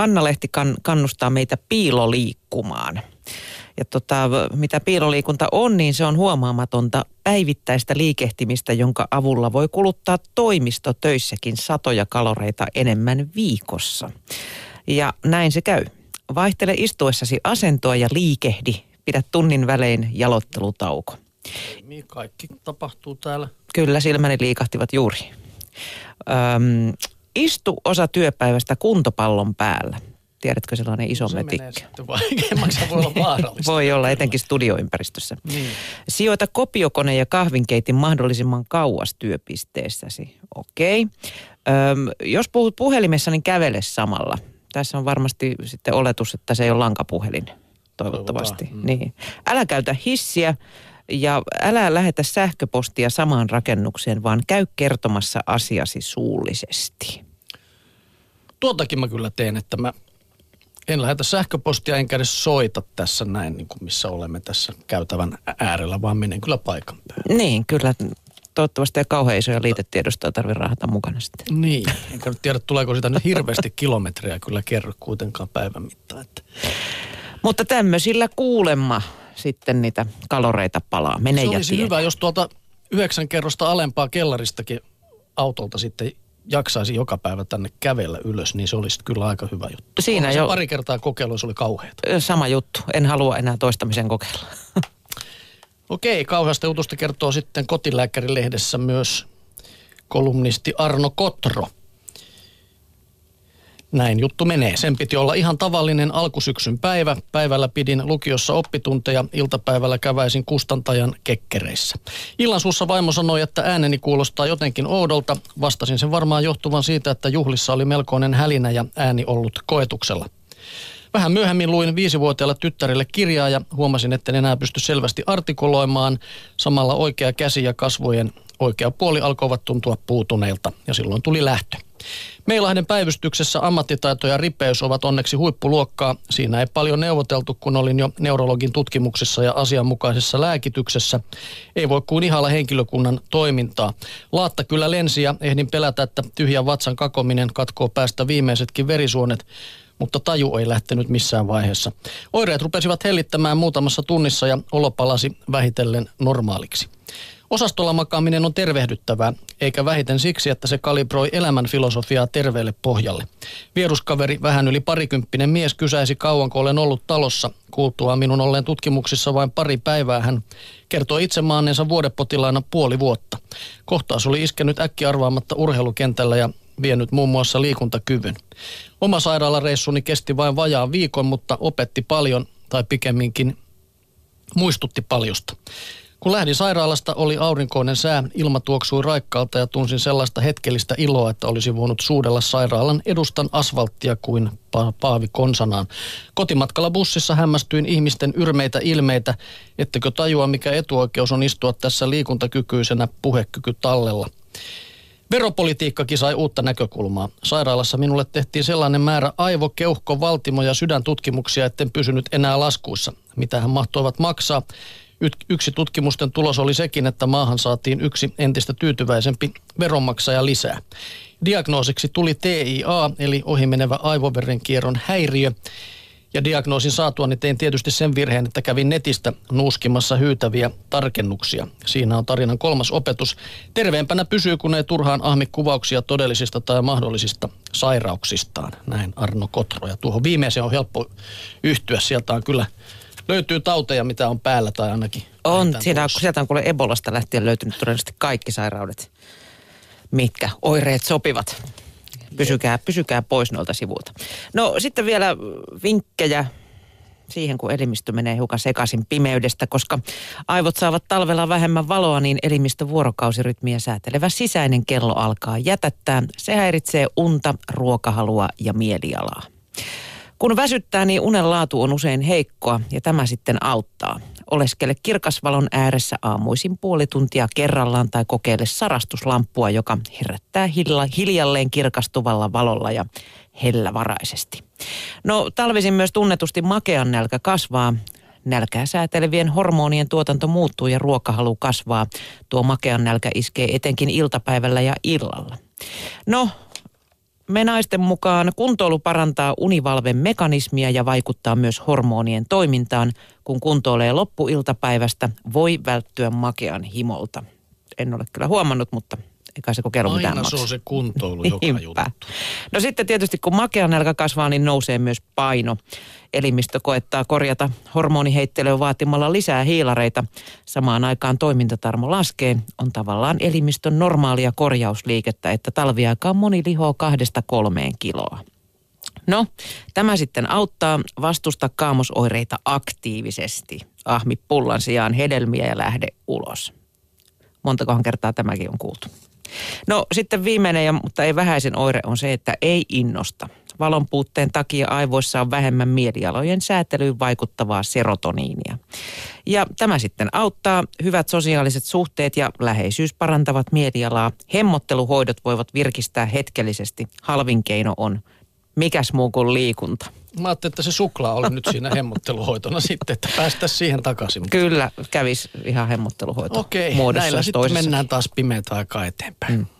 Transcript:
ja Anna Lehti kannustaa meitä piiloliikkumaan. Ja mitä piiloliikunta on, niin se on huomaamatonta päivittäistä liikehtimistä, jonka avulla voi kuluttaa toimistotöissäkin satoja kaloreita enemmän viikossa. Ja näin se käy. Vaihtele istuessasi asentoa ja liikehdi. Pidä tunnin välein jalottelutauko. Kaikki tapahtuu täällä. Kyllä, silmäni liikahtivat juuri. Istu osa työpäivästä kuntopallon päällä. Tiedätkö sellainen iso mötikkä? Se menee sitten voi olla vaarallista. Voi olla, etenkin studioympäristössä. Niin. Sijoita kopiokone ja kahvinkeitin mahdollisimman kauas työpisteessäsi. Okei. Jos puhut puhelimessa, niin kävele samalla. Tässä on varmasti sitten oletus, että se ei ole lankapuhelin, toivottavasti. Niin. Älä käytä hissiä ja älä lähetä sähköpostia samaan rakennukseen, vaan käy kertomassa asiasi suullisesti. Tuotakin mä kyllä teen, että mä en lähetä sähköpostia, enkä edes soita tässä näin, niin kuin missä olemme tässä käytävän äärellä, vaan menen kyllä paikan päälle. Niin, kyllä. Toivottavasti ei kauhean isoja liitetiedostoja tarvitse raahata mukana sitten. Niin, enkä nyt tiedä, tuleeko sitä nyt hirveästi kilometrejä kyllä kerro kuitenkaan päivän mittaan. Että. Mutta tämmöisillä kuulemma sitten niitä kaloreita palaa. Mene ja tiedä. Se olisi hyvä, jos tuolta 9 kerrosta alempaa kellaristakin autolta sitten jaksaisi joka päivä tänne kävellä ylös, niin se olisi kyllä aika hyvä juttu. Siinä jo. Pari kertaa kokeilu, se oli kauheata. Sama juttu. En halua enää toistamisen kokeilla. Okei, kauheasta jutusta kertoo sitten Kotilääkäri-lehdessä myös kolumnisti Arno Kotro. Näin juttu menee. Sen piti olla ihan tavallinen alkusyksyn päivä. Päivällä pidin lukiossa oppitunteja, iltapäivällä käväisin kustantajan kekkereissä. Illan suussa vaimo sanoi, että ääneni kuulostaa jotenkin oudolta. Vastasin sen varmaan johtuvan siitä, että juhlissa oli melkoinen hälinä ja ääni ollut koetuksella. Vähän myöhemmin luin 5-vuotiaalle tyttärelle kirjaa ja huomasin, etten enää pysty selvästi artikuloimaan. Samalla oikea käsi ja kasvojen oikea puoli alkoivat tuntua puutuneilta ja silloin tuli lähtö. Meilahden päivystyksessä ammattitaito ja ripeys ovat onneksi huippuluokkaa. Siinä ei paljon neuvoteltu, kun olin jo neurologin tutkimuksessa ja asianmukaisessa lääkityksessä. Ei voi kuin ihailla henkilökunnan toimintaa. Laatta kyllä lensi ja ehdin pelätä, että tyhjän vatsan kakominen katkoo päästä viimeisetkin verisuonet. Mutta taju ei lähtenyt missään vaiheessa. Oireet rupesivat hellittämään muutamassa tunnissa ja olo palasi vähitellen normaaliksi. Osastolla makaaminen on tervehdyttävää, eikä vähiten siksi, että se kalibroi elämän filosofiaa terveelle pohjalle. Vieruskaveri, vähän yli parikymppinen mies, kysäisi kauanko olen ollut talossa. Kuultuaan minun olleen tutkimuksissa vain pari päivää hän kertoi itse maanneensa vuodepotilaana 5,5 vuotta. Kohtaus oli iskenyt äkkiarvaamatta urheilukentällä ja vienyt muun muassa liikuntakyvyn. Oma sairaalareissuni kesti vain vajaan viikon, mutta opetti paljon, tai pikemminkin muistutti paljosta. Kun lähdin sairaalasta, oli aurinkoinen sää, ilma tuoksui raikkaalta ja tunsin sellaista hetkellistä iloa, että olisin voinut suudella sairaalan edustan asfalttia kuin paavi konsanaan. Kotimatkalla bussissa hämmästyin ihmisten yrmeitä ilmeitä, ettekö tajua mikä etuoikeus on istua tässä liikuntakykyisenä puhekykytallella. Veropolitiikkakin sai uutta näkökulmaa. Sairaalassa minulle tehtiin sellainen määrä aivo-, keuhko-, valtimo- ja sydäntutkimuksia, etten pysynyt enää laskuissa. Mitähän mahtoivat maksaa? Yksi tutkimusten tulos oli sekin, että maahan saatiin yksi entistä tyytyväisempi veronmaksaja lisää. Diagnoosiksi tuli TIA, eli ohimenevä aivoverenkierron häiriö. Ja diagnoosin saatuani tein tietysti sen virheen, että kävin netistä nuuskimassa hyytäviä tarkennuksia. Siinä on tarinan 3. opetus. Terveempänä pysyy, kun ei turhaan ahmi kuvauksia todellisista tai mahdollisista sairauksistaan. Näin Arno Kotro. Ja tuohon viimeiseen on helppo yhtyä. Sieltä on kyllä, löytyy tauteja, mitä on päällä tai ainakin. On, sieltä on kuule Ebolasta lähtien löytynyt todennäköisesti kaikki sairaudet, mitkä oireet sopivat. Pysykää pois noilta sivuilta. No sitten vielä vinkkejä siihen, kun elimistö menee hiukan sekaisin pimeydestä, koska aivot saavat talvella vähemmän valoa, niin elimistön vuorokausirytmiä säätelevä sisäinen kello alkaa jätättää. Se häiritsee unta, ruokahalua ja mielialaa. Kun väsyttää, niin unen laatu on usein heikkoa ja tämä sitten auttaa. Oleskele kirkasvalon ääressä aamuisin puoli tuntia kerrallaan tai kokeile sarastuslamppua, joka herättää hiljalleen kirkastuvalla valolla ja hellävaraisesti. No talvisin myös tunnetusti makean nälkä kasvaa. Nälkää säätelevien hormonien tuotanto muuttuu ja ruokahalu kasvaa. Tuo makean nälkä iskee etenkin iltapäivällä ja illalla. No Me naisten mukaan kuntoilu parantaa univalven mekanismia ja vaikuttaa myös hormonien toimintaan. Kun kuntoilee loppuiltapäivästä, voi välttyä makean himolta. En ole kyllä huomannut, mutta eikä se kokeilu mitään maksaa. Aina se on se kuntoilu joka juttu. No sitten tietysti kun makea nälkä kasvaa, niin nousee myös paino. Elimistö koettaa korjata hormoniheittelyä vaatimalla lisää hiilareita. Samaan aikaan toimintatarmo laskee. On tavallaan elimistön normaalia korjausliikettä, että talviaikaan moni lihoo 2-3 kiloa. No, tämä sitten auttaa. Vastusta kaamosoireita aktiivisesti. Ahmi pullan sijaan hedelmiä ja lähde ulos. Montakohan kertaa tämäkin on kuultu. No sitten viimeinen, mutta ei vähäisen oire on se, että ei innosta. Valon puutteen takia aivoissa on vähemmän mielialojen säätelyyn vaikuttavaa serotoniinia. Ja tämä sitten auttaa. Hyvät sosiaaliset suhteet ja läheisyys parantavat mielialaa. Hemmotteluhoidot voivat virkistää hetkellisesti. Halvin keino on mikäs muu kuin liikunta. Mä ajattelin, että se suklaa oli nyt siinä hemmotteluhoitona sitten, että päästäisiin siihen takaisin. Kyllä, kävisi ihan hemmotteluhoito. Okei, näillä sitten toisessa. Mennään taas pimeät aikaa eteenpäin.